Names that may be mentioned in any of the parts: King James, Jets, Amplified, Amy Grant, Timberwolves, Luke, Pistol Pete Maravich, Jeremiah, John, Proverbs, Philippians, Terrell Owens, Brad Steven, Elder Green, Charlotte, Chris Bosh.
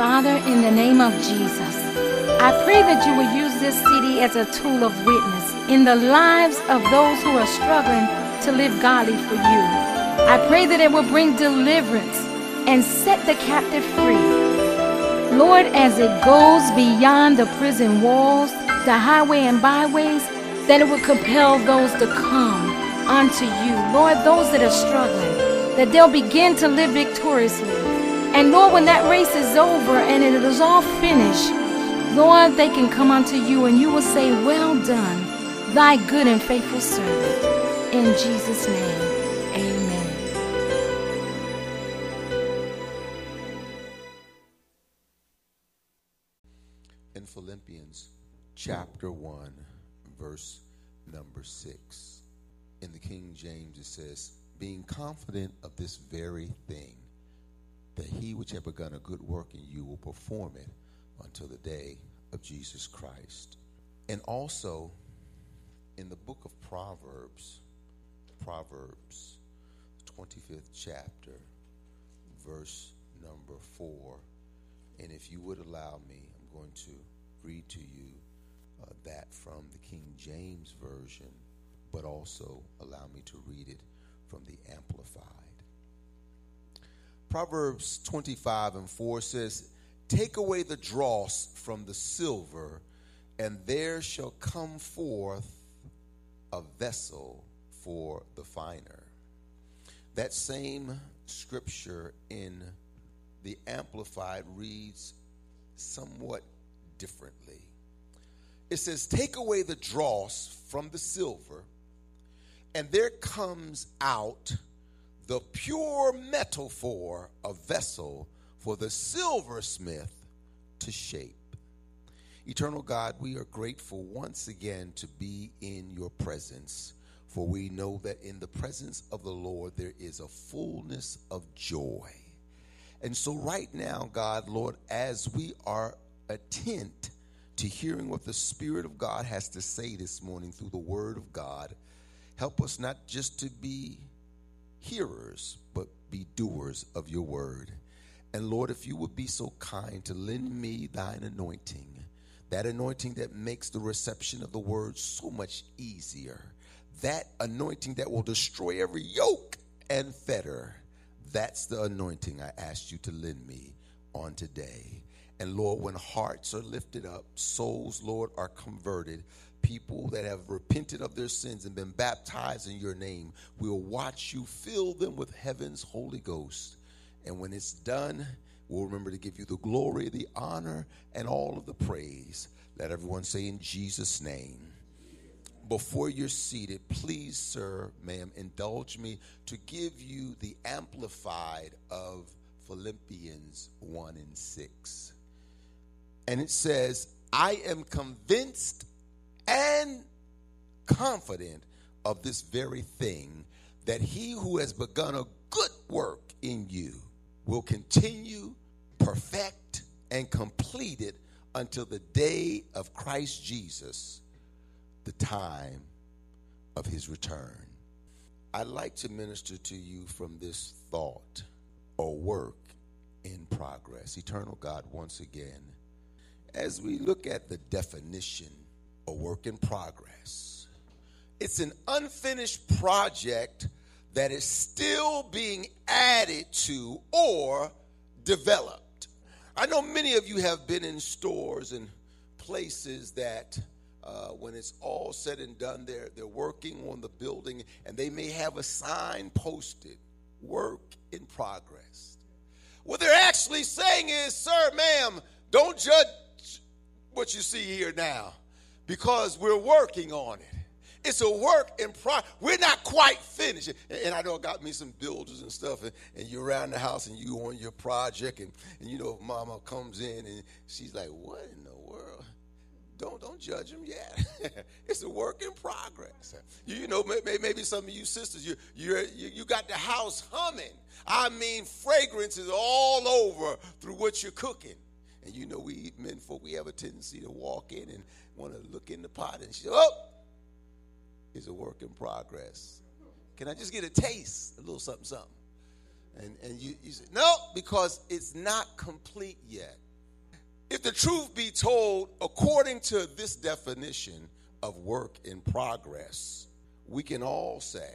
Father, in the name of Jesus, I pray that you will use this CD as a tool of witness in the lives of those who are struggling to live godly for you. I pray that it will bring deliverance and set the captive free. Lord, as it goes beyond the prison walls, the highway and byways, that it will compel those to come unto you. Lord, those that are struggling, that they'll begin to live victoriously. And Lord, when that race is over and it is all finished, Lord, they can come unto you and you will say, well done, thy good and faithful servant. In Jesus' name, amen. In Philippians chapter 1, verse number 6, in the King James it says, being confident of this very thing, that he which hath begun a good work in you will perform it until the day of Jesus Christ. And also in the book of Proverbs, Proverbs 25th chapter, verse number 4. And if you would allow me, I'm going to read to you that from the King James Version, but also allow me to read it from the Amplified. Proverbs 25:4 says, take away the dross from the silver, and there shall come forth a vessel for the finer. That same scripture in the Amplified reads somewhat differently. It says, take away the dross from the silver, and there comes out the pure metal for a vessel for the silversmith to shape. Eternal God, we are grateful once again to be in your presence, for we know that in the presence of the Lord there is a fullness of joy. And so right now, God, Lord, as we are attent to hearing what the Spirit of God has to say this morning through the Word of God, help us not just to be hearers, but be doers of your word. And Lord, if you would be so kind to lend me thine anointing, that anointing that makes the reception of the word so much easier, that anointing that will destroy every yoke and fetter, that's the anointing I ask you to lend me on today. And Lord, when hearts are lifted up, souls, Lord, are converted, people that have repented of their sins and been baptized in your name, we'll watch you fill them with heaven's Holy Ghost. And when it's done, we'll remember to give you the glory, the honor, and all of the praise. Let everyone say, in Jesus' name. Before you're seated, please, sir, ma'am, indulge me to give you the Amplified of Philippians 1:6. And it says, I am convinced and confident of this very thing, that he who has begun a good work in you will continue, perfect, and complete it until the day of Christ Jesus, the time of his return. I'd like to minister to you from this thought or work in progress. Eternal God, once again, as we look at the definition of work in progress, it's an unfinished project that is still being added to or developed. I know many of you have been in stores and places that when it's all said and done, they're working on the building, and they may have a sign posted, work in progress. What they're actually saying is, sir, ma'am, don't judge what you see here now, because we're working on it. It's a work in progress. We're not quite finished. And I know I got me some builders and stuff, and you're around the house and you on your project, and you know, mama comes in and she's like, what in the world? Don't judge them yet. It's a work in progress. You know, maybe some of you sisters, you got the house humming. I mean, fragrance is all over through what you're cooking. And you know, we men folk, we have a tendency to walk in and want to look in the pot and she, oh, is a work in progress. Can I just get a taste, a little something, something? And you say, no, because it's not complete yet. If the truth be told, according to this definition of work in progress, we can all say,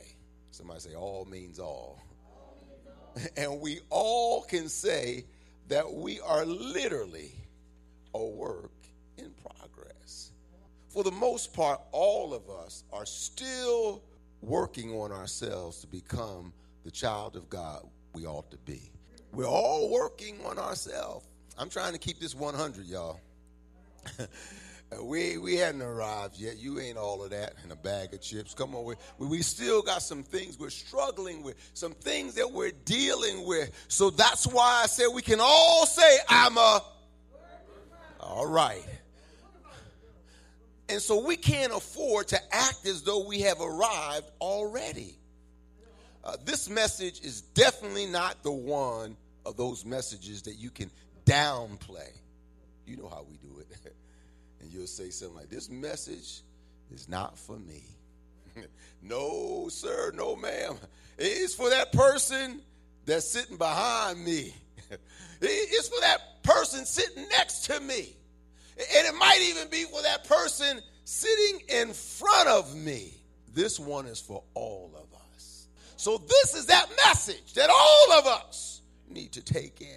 somebody say all means all. All means all. And we all can say that we are literally a work in progress. For the most part, all of us are still working on ourselves to become the child of God we ought to be. We're all working on ourselves. I'm trying to keep this 100, y'all. We hadn't arrived yet. You ain't all of that in a bag of chips. Come on. We still got some things we're struggling with, some things that we're dealing with. So that's why I said we can all say, I'm a. All right. And so we can't afford to act as though we have arrived already. This message is definitely not the one of those messages that you can downplay. You know how we do it. And you'll say something like, this message is not for me. No, sir, no, ma'am. It's for that person that's sitting behind me. It's for that person sitting next to me. And it might even be for that person sitting in front of me. This one is for all of us. So this is that message that all of us need to take in.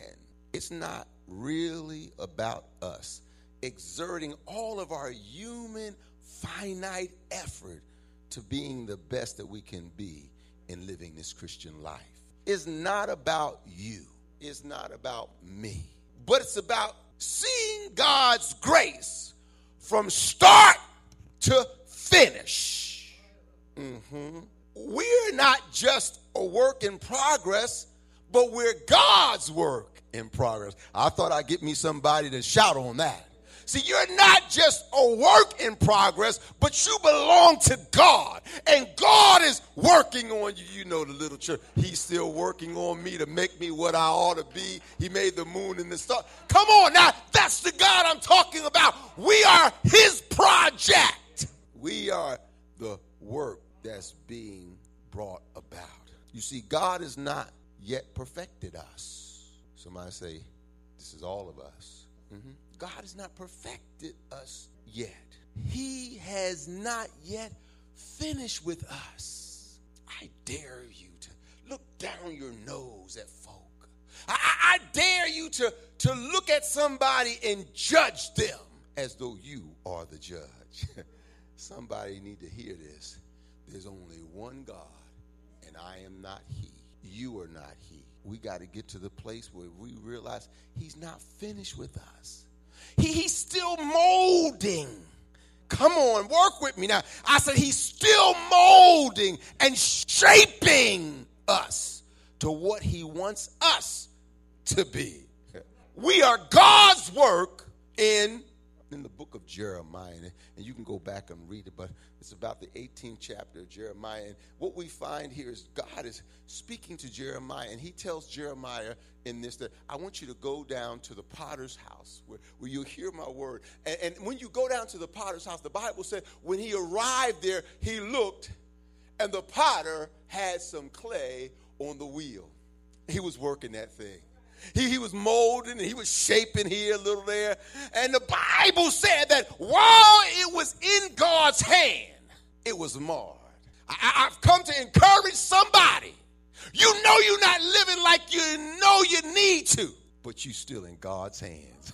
It's not really about us exerting all of our human finite effort to being the best that we can be in living this Christian life. It's not about you. It's not about me. But it's about seeing God's grace from start to finish. Mm-hmm. We're not just a work in progress, but we're God's work in progress. I thought I'd get me somebody to shout on that. See, you're not just a work in progress, but you belong to God, and God is working on you. You know the little church, he's still working on me to make me what I ought to be. He made the moon and the stars. Come on now, that's the God I'm talking about. We are his project. We are the work that's being brought about. You see, God has not yet perfected us. Somebody say, this is all of us. Mm-hmm. God has not perfected us yet. He has not yet finished with us. I dare you to look down your nose at folk. I dare you to look at somebody and judge them as though you are the judge. Somebody need to hear this. There's only one God, and I am not he. You are not he. We got to get to the place where we realize he's not finished with us. He's still molding. Come on, work with me now. I said he's still molding and shaping us to what he wants us to be. We are God's work in the book of Jeremiah, and you can go back and read it, but it's about the 18th chapter of Jeremiah. And what we find here is God is speaking to Jeremiah, and he tells Jeremiah in this that I want you to go down to the potter's house where you'll hear my word. And when you go down to the potter's house, the Bible said when he arrived there, he looked, and the potter had some clay on the wheel. He was working that thing. He was molding and he was shaping here, a little there. And the Bible said that while it was in God's hand, it was marred. I've come to encourage somebody. You know you're not living like you know you need to, but you're still in God's hands.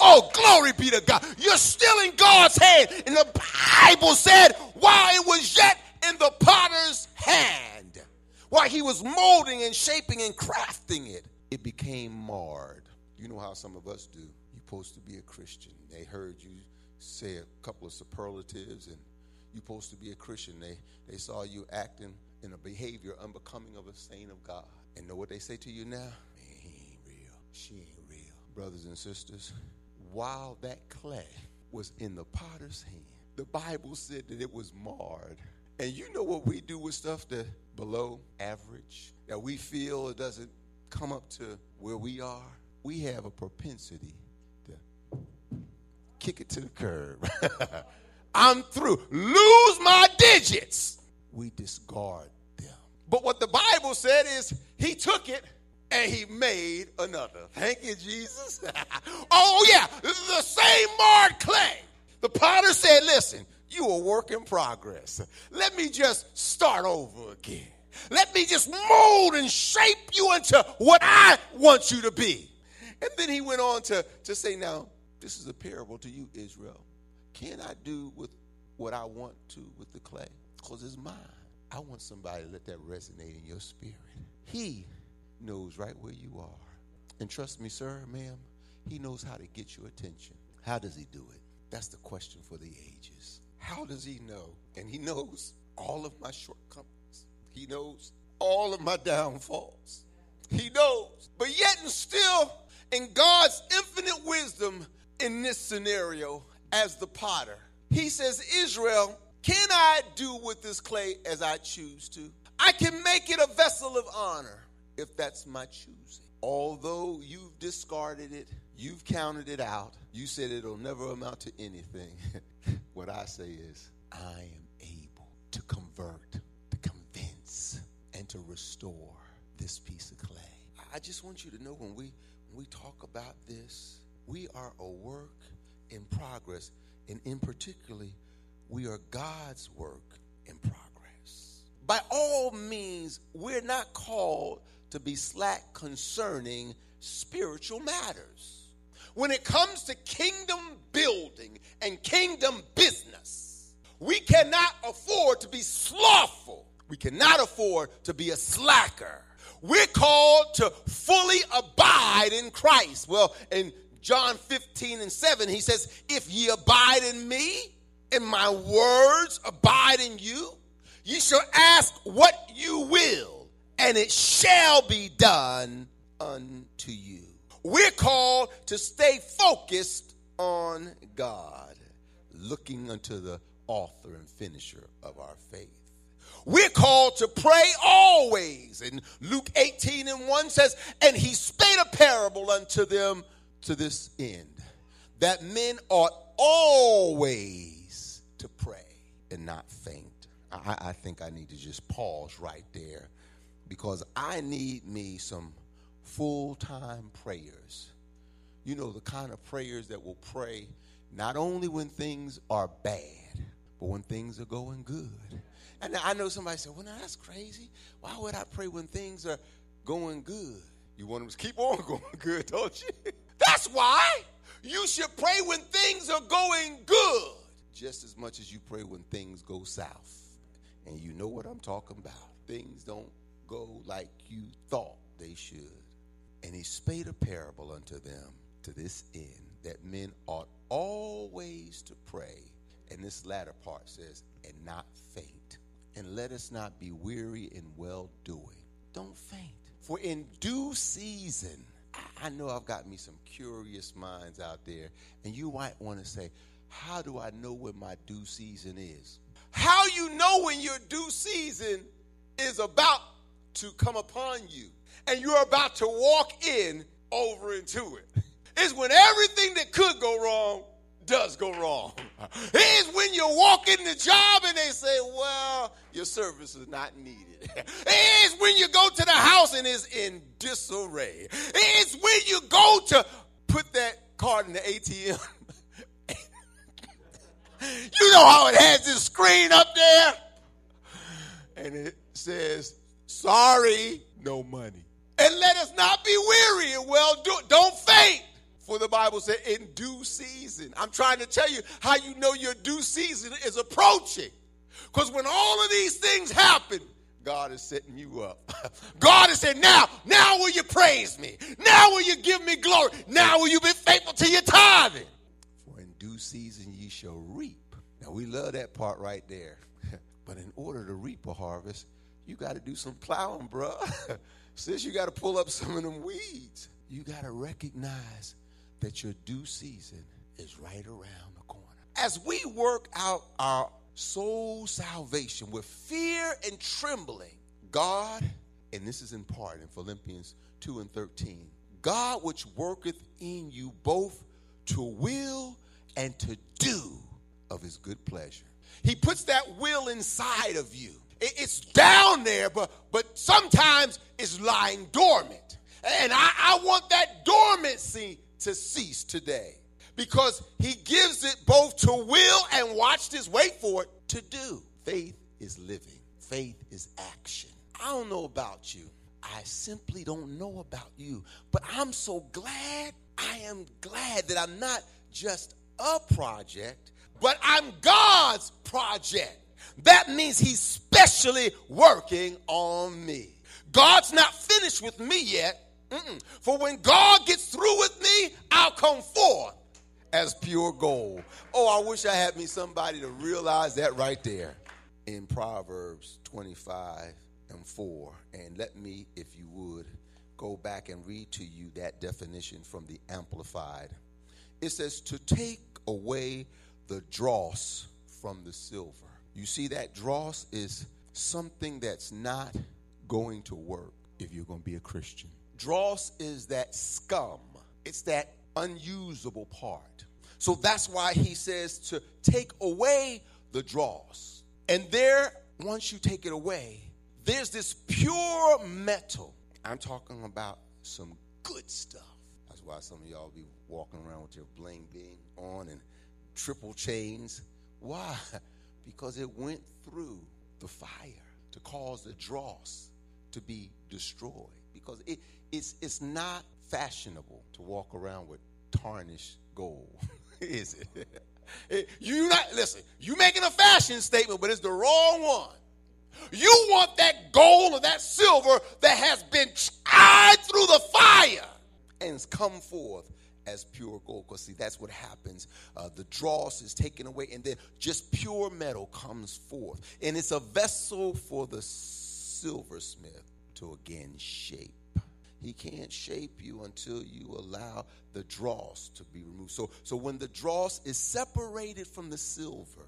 Oh, glory be to God. You're still in God's hand. And the Bible said while it was yet in the potter's hand, while he was molding and shaping and crafting it, it became marred. You know how some of us do. You're supposed to be a Christian. They heard you say a couple of superlatives, and you're supposed to be a Christian. They saw you acting in a behavior unbecoming of a saint of God. And know what they say to you now? Man, he ain't real. She ain't real. Brothers and sisters, while that clay was in the potter's hand, the Bible said that it was marred. And you know what we do with stuff that below average, that we feel it doesn't come up to where we are, we have a propensity to kick it to the curb. I'm through. Lose my digits. We discard them. But what the Bible said is he took it and he made another. Thank you, Jesus. Oh, yeah, the same marred clay. The potter said, listen, you are a work in progress. Let me just start over again. Let me just mold and shape you into what I want you to be. And then he went on to say, now, this is a parable to you, Israel. Can I do with what I want to with the clay? Because it's mine. I want somebody to let that resonate in your spirit. He knows right where you are. And trust me, sir, ma'am, he knows how to get your attention. How does he do it? That's the question for the ages. How does he know? And he knows all of my shortcomings. He knows all of my downfalls. He knows. But yet and still, in God's infinite wisdom in this scenario, as the potter, he says, Israel, can I do with this clay as I choose to? I can make it a vessel of honor if that's my choosing. Although you've discarded it, you've counted it out, you said it'll never amount to anything. What I say is, I am able to convert, to convince, and to restore this piece of clay. I just want you to know when we talk about this, we are a work in progress, and in particularly, we are God's work in progress. By all means, we're not called to be slack concerning spiritual matters. When it comes to kingdom building and kingdom business, we cannot afford to be slothful. We cannot afford to be a slacker. We're called to fully abide in Christ. Well, in John 15:7, he says, if ye abide in me, and my words abide in you, you shall ask what you will, and it shall be done unto you. We're called to stay focused on God, looking unto the author and finisher of our faith. We're called to pray always. And Luke 18:1 says, and he spake a parable unto them to this end, that men ought always to pray and not faint. I think I need to just pause right there, because I need me some full-time prayers. You know, the kind of prayers that will pray not only when things are bad, but when things are going good. And I know somebody said, well, now that's crazy. Why would I pray when things are going good? You want them to keep on going good, don't you? That's why you should pray when things are going good, just as much as you pray when things go south. And you know what I'm talking about. Things don't go like you thought they should. And he spake a parable unto them to this end, that men ought always to pray. And this latter part says, and not faint. And let us not be weary in well-doing. Don't faint. For in due season, I know I've got me some curious minds out there, and you might want to say, how do I know when my due season is? How you know when your due season is about to come upon you and you're about to walk in over into it is when everything that could go wrong does go wrong. Is when you walk in the job and they say, well, your service is not needed. Is when you go to the house and it's in disarray. Is when you go to put that card in the ATM. You know how it has this screen up there? And it says, sorry, no money. And let us not be weary and well-doing. Don't faint. For the Bible said, in due season. I'm trying to tell you how you know your due season is approaching. Because when all of these things happen, God is setting you up. God is saying, now will you praise me? Now will you give me glory? Now will you be faithful to your tithing? Due season ye shall reap. Now we love that part right there. But in order to reap a harvest, you got to do some plowing, bruh. Sis, you got to pull up some of them weeds. You got to recognize that your due season is right around the corner. As we work out our soul salvation with fear and trembling, God, and this is in part in Philippians 2:13, God which worketh in you both to will and to do of his good pleasure. He puts that will inside of you. It's down there, but sometimes it's lying dormant. And I want that dormancy to cease today, because he gives it both to will and, watch this, wait for it, to do. Faith is living. Faith is action. I don't know about you. I simply don't know about you. But I'm so glad. I am glad that I'm not just a project, but I'm God's project. That means he's specially working on me. God's not finished with me yet. For when God gets through with me, I'll come forth as pure gold. Oh, I wish I had me somebody to realize that right there. In Proverbs 25:4, and let me, if you would, go back and read to you that definition from the Amplified. It says, to take away the dross from the silver. You see, that dross is something that's not going to work if you're going to be a Christian. Dross is that scum. It's that unusable part. So that's why he says to take away the dross. And there, once you take it away, there's this pure metal. I'm talking about some good stuff. That's why some of y'all be walking around with your bling bling on and triple chains. Why? Because it went through the fire to cause the dross to be destroyed. Because it's not fashionable to walk around with tarnished gold, is it? Listen, you're making a fashion statement, but it's the wrong one. You want that gold or that silver that has been tried through the fire and has come forth as pure gold. Because, see, that's what happens. The dross is taken away, and then just pure metal comes forth. And it's a vessel for the silversmith to again shape. He can't shape you until you allow the dross to be removed. So when the dross is separated from the silver,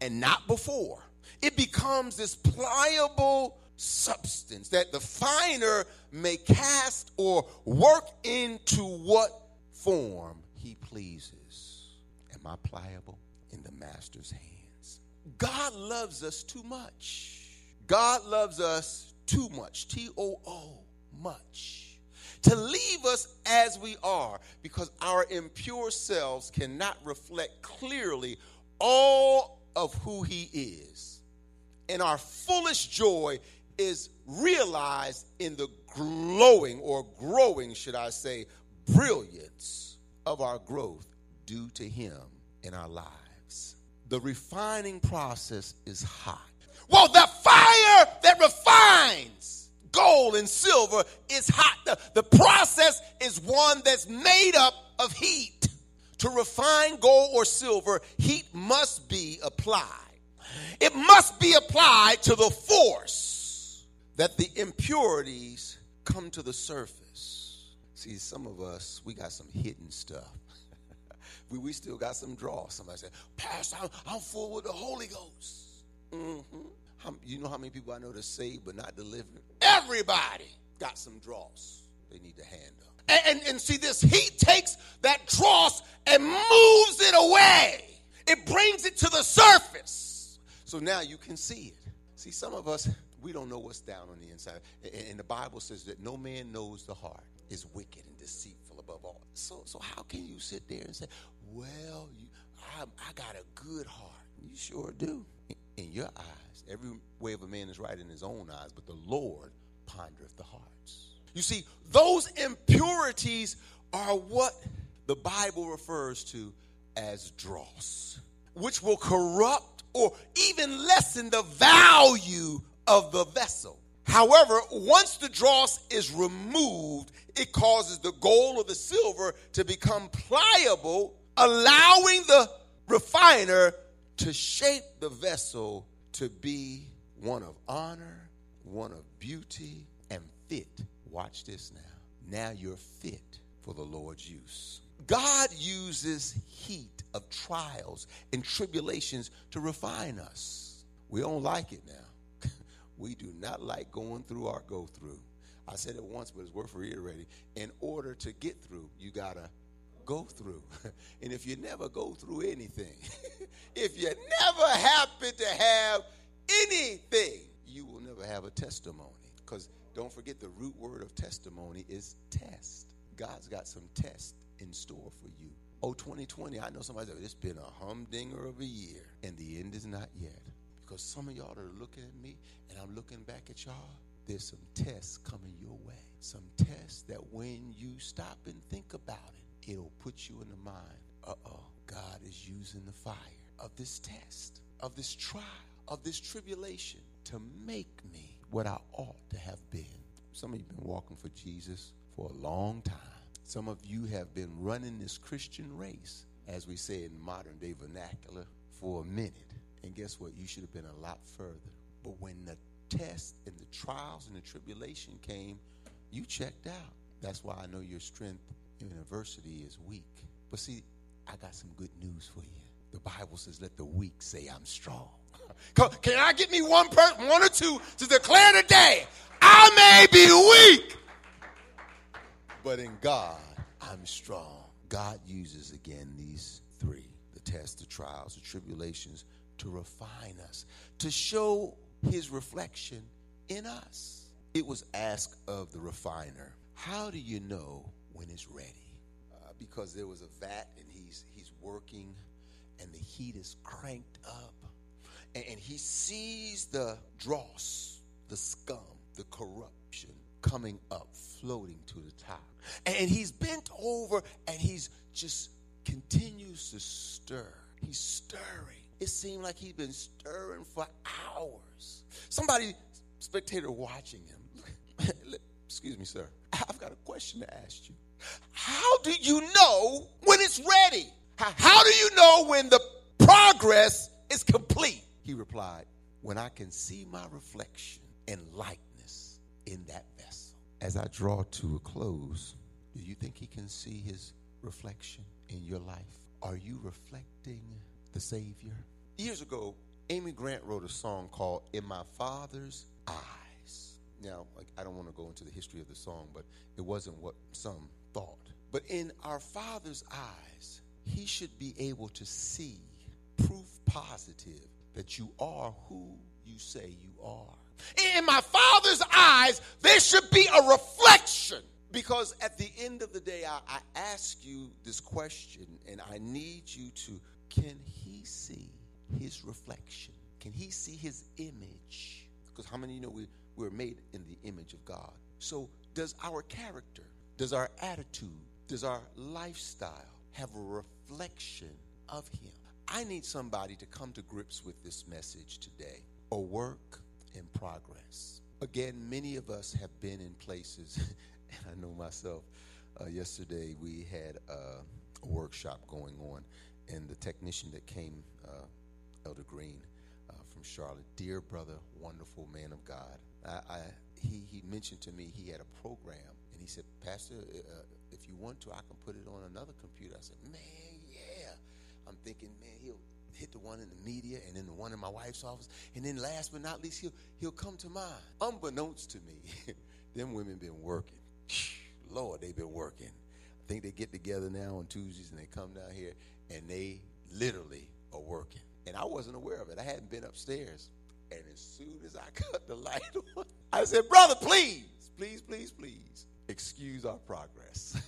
and not before, it becomes this pliable substance that the finer may cast or work into what form he pleases. Am I pliable in the master's hands? God loves us too much. God loves us too much. T-O-O, much. To leave us as we are, because our impure selves cannot reflect clearly all of who he is. And our foolish joy is realized in the growing, should I say, brilliance of our growth due to him in our lives. The refining process is hot. Well, the fire that refines gold and silver is hot. The process is one that's made up of heat. To refine gold or silver, heat must be applied. It must be applied to the force that the impurities come to the surface. See, some of us, we got some hidden stuff. we still got some draw. Somebody said, Pastor, I'm full with the Holy Ghost. You know how many people I know that's saved but not delivered? Everybody got some draws they need to handle. And see, this heat takes that dross and moves it away. It brings it to the surface. So now you can see it. See, some of us, we don't know what's down on the inside. And the Bible says that no man knows the heart is wicked and deceitful above all. So how can you sit there and say, well, I got a good heart? You sure do. In your eyes, every way of a man is right in his own eyes, but the Lord pondereth the hearts. You see, those impurities are what the Bible refers to as dross, which will corrupt or even lessen the value of the vessel. However, once the dross is removed, it causes the gold or the silver to become pliable, allowing the refiner to shape the vessel to be one of honor, one of beauty, and fit. Watch this now. Now you're fit for the Lord's use. God uses heat of trials and tribulations to refine us. We don't like it now. We do not like going through our go through. I said it once, but it's worth reiterating. In order to get through, you got to go through. And if you never go through anything, if you never happen to have anything, you will never have a testimony. Because Don't forget the root word of testimony is test. God's got some tests in store for you. Oh, 2020, I know somebody's like, it's been a humdinger of a year, and the end is not yet. Because some of y'all are looking at me, and I'm looking back at y'all. There's some tests coming your way. Some tests that when you stop and think about it, it'll put you in the mind, God is using the fire of this test, of this trial, of this tribulation to make me what I ought to have been. Some of you have been walking for Jesus for a long time. Some of you have been running this Christian race, as we say in modern day vernacular, for a minute. And guess what? You should have been a lot further. But when the test and the trials and the tribulation came, you checked out. That's why I know your strength in adversity is weak. But see, I got some good news for you. The Bible says, let the weak say I'm strong. Can I get me one person, one or two, to declare today, I may be weak, but in God, I'm strong. God uses, again, these three, the tests, the trials, the tribulations, to refine us, to show his reflection in us. It was asked of the refiner, how do you know when it's ready? Because there was a vat, and he's working, and the heat is cranked up. And he sees the dross, the scum, the corruption coming up, floating to the top. And he's bent over, and he's just continues to stir. He's stirring. It seemed like he'd been stirring for hours. Somebody, spectator watching him. Excuse me, sir. I've got a question to ask you. How do you know when it's ready? How do you know when the progress is complete? He replied, when I can see my reflection and likeness in that vessel. As I draw to a close, do you think he can see his reflection in your life? Are you reflecting the Savior? Years ago, Amy Grant wrote a song called In My Father's Eyes. Now, I don't want to go into the history of the song, but it wasn't what some thought. But in our Father's eyes, he should be able to see proof positive that you are who you say you are. In my Father's eyes, there should be a reflection. Because at the end of the day, I ask you this question, and I need you to, can he see his reflection? Can he see his image? Because how many of you know we're made in the image of God? So does our character, does our attitude, does our lifestyle have a reflection of him? I need somebody to come to grips with this message today. A work in progress. Again, many of us have been in places, and I know myself, yesterday we had a workshop going on, and the technician that came, Elder Green from Charlotte, dear brother, wonderful man of God, he mentioned to me he had a program, and he said, Pastor, if you want to, I can put it on another computer. I said, man, yeah. I'm thinking, man, he'll hit the one in the media and then the one in my wife's office. And then last but not least, he'll come to mine. Unbeknownst to me, them women been working. Lord, they've been working. I think they get together now on Tuesdays and they come down here and they literally are working. And I wasn't aware of it. I hadn't been upstairs. And as soon as I cut the light on, I said, brother, please, excuse our progress.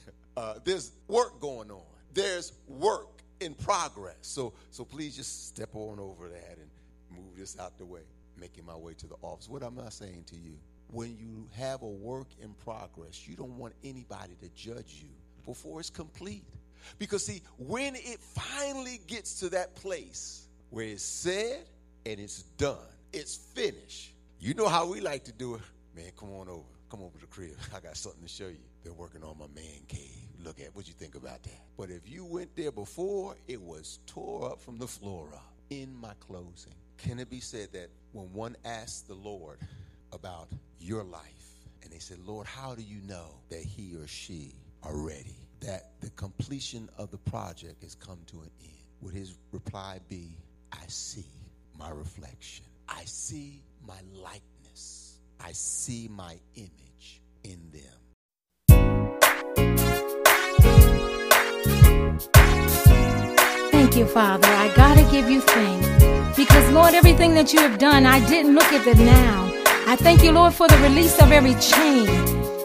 There's work going on. There's work in progress. So please just step on over that and move this out the way. Making my way to the office. What am I saying to you? When you have a work in progress, you don't want anybody to judge you before it's complete. Because see, when it finally gets to that place where it's said and it's done, it's finished. You know how we like to do it. Man, come on over. Come over to the crib. I got something to show you. Been working on my man cave. Look at what you think about that. But if you went there before, it was tore up from the floor up. In my closing, can it be said that when one asked the Lord about your life, and they said, Lord, how do you know that he or she are ready, that the completion of the project has come to an end? Would his reply be, I see my reflection. I see my likeness. I see my image in them. Thank you, Father. I gotta give you thanks because, Lord, everything that you have done, I didn't look at it now. I thank you, Lord, for the release of every chain.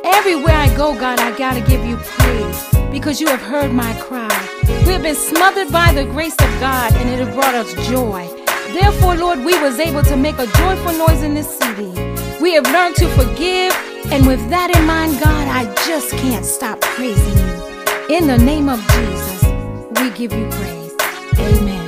Everywhere I go, God, I gotta give you praise because you have heard my cry. We have been smothered by the grace of God, and it has brought us joy. Therefore, Lord, we was able to make a joyful noise in this city. We have learned to forgive, and with that in mind, God, I just can't stop praising you. In the name of Jesus, we give you praise. Amen.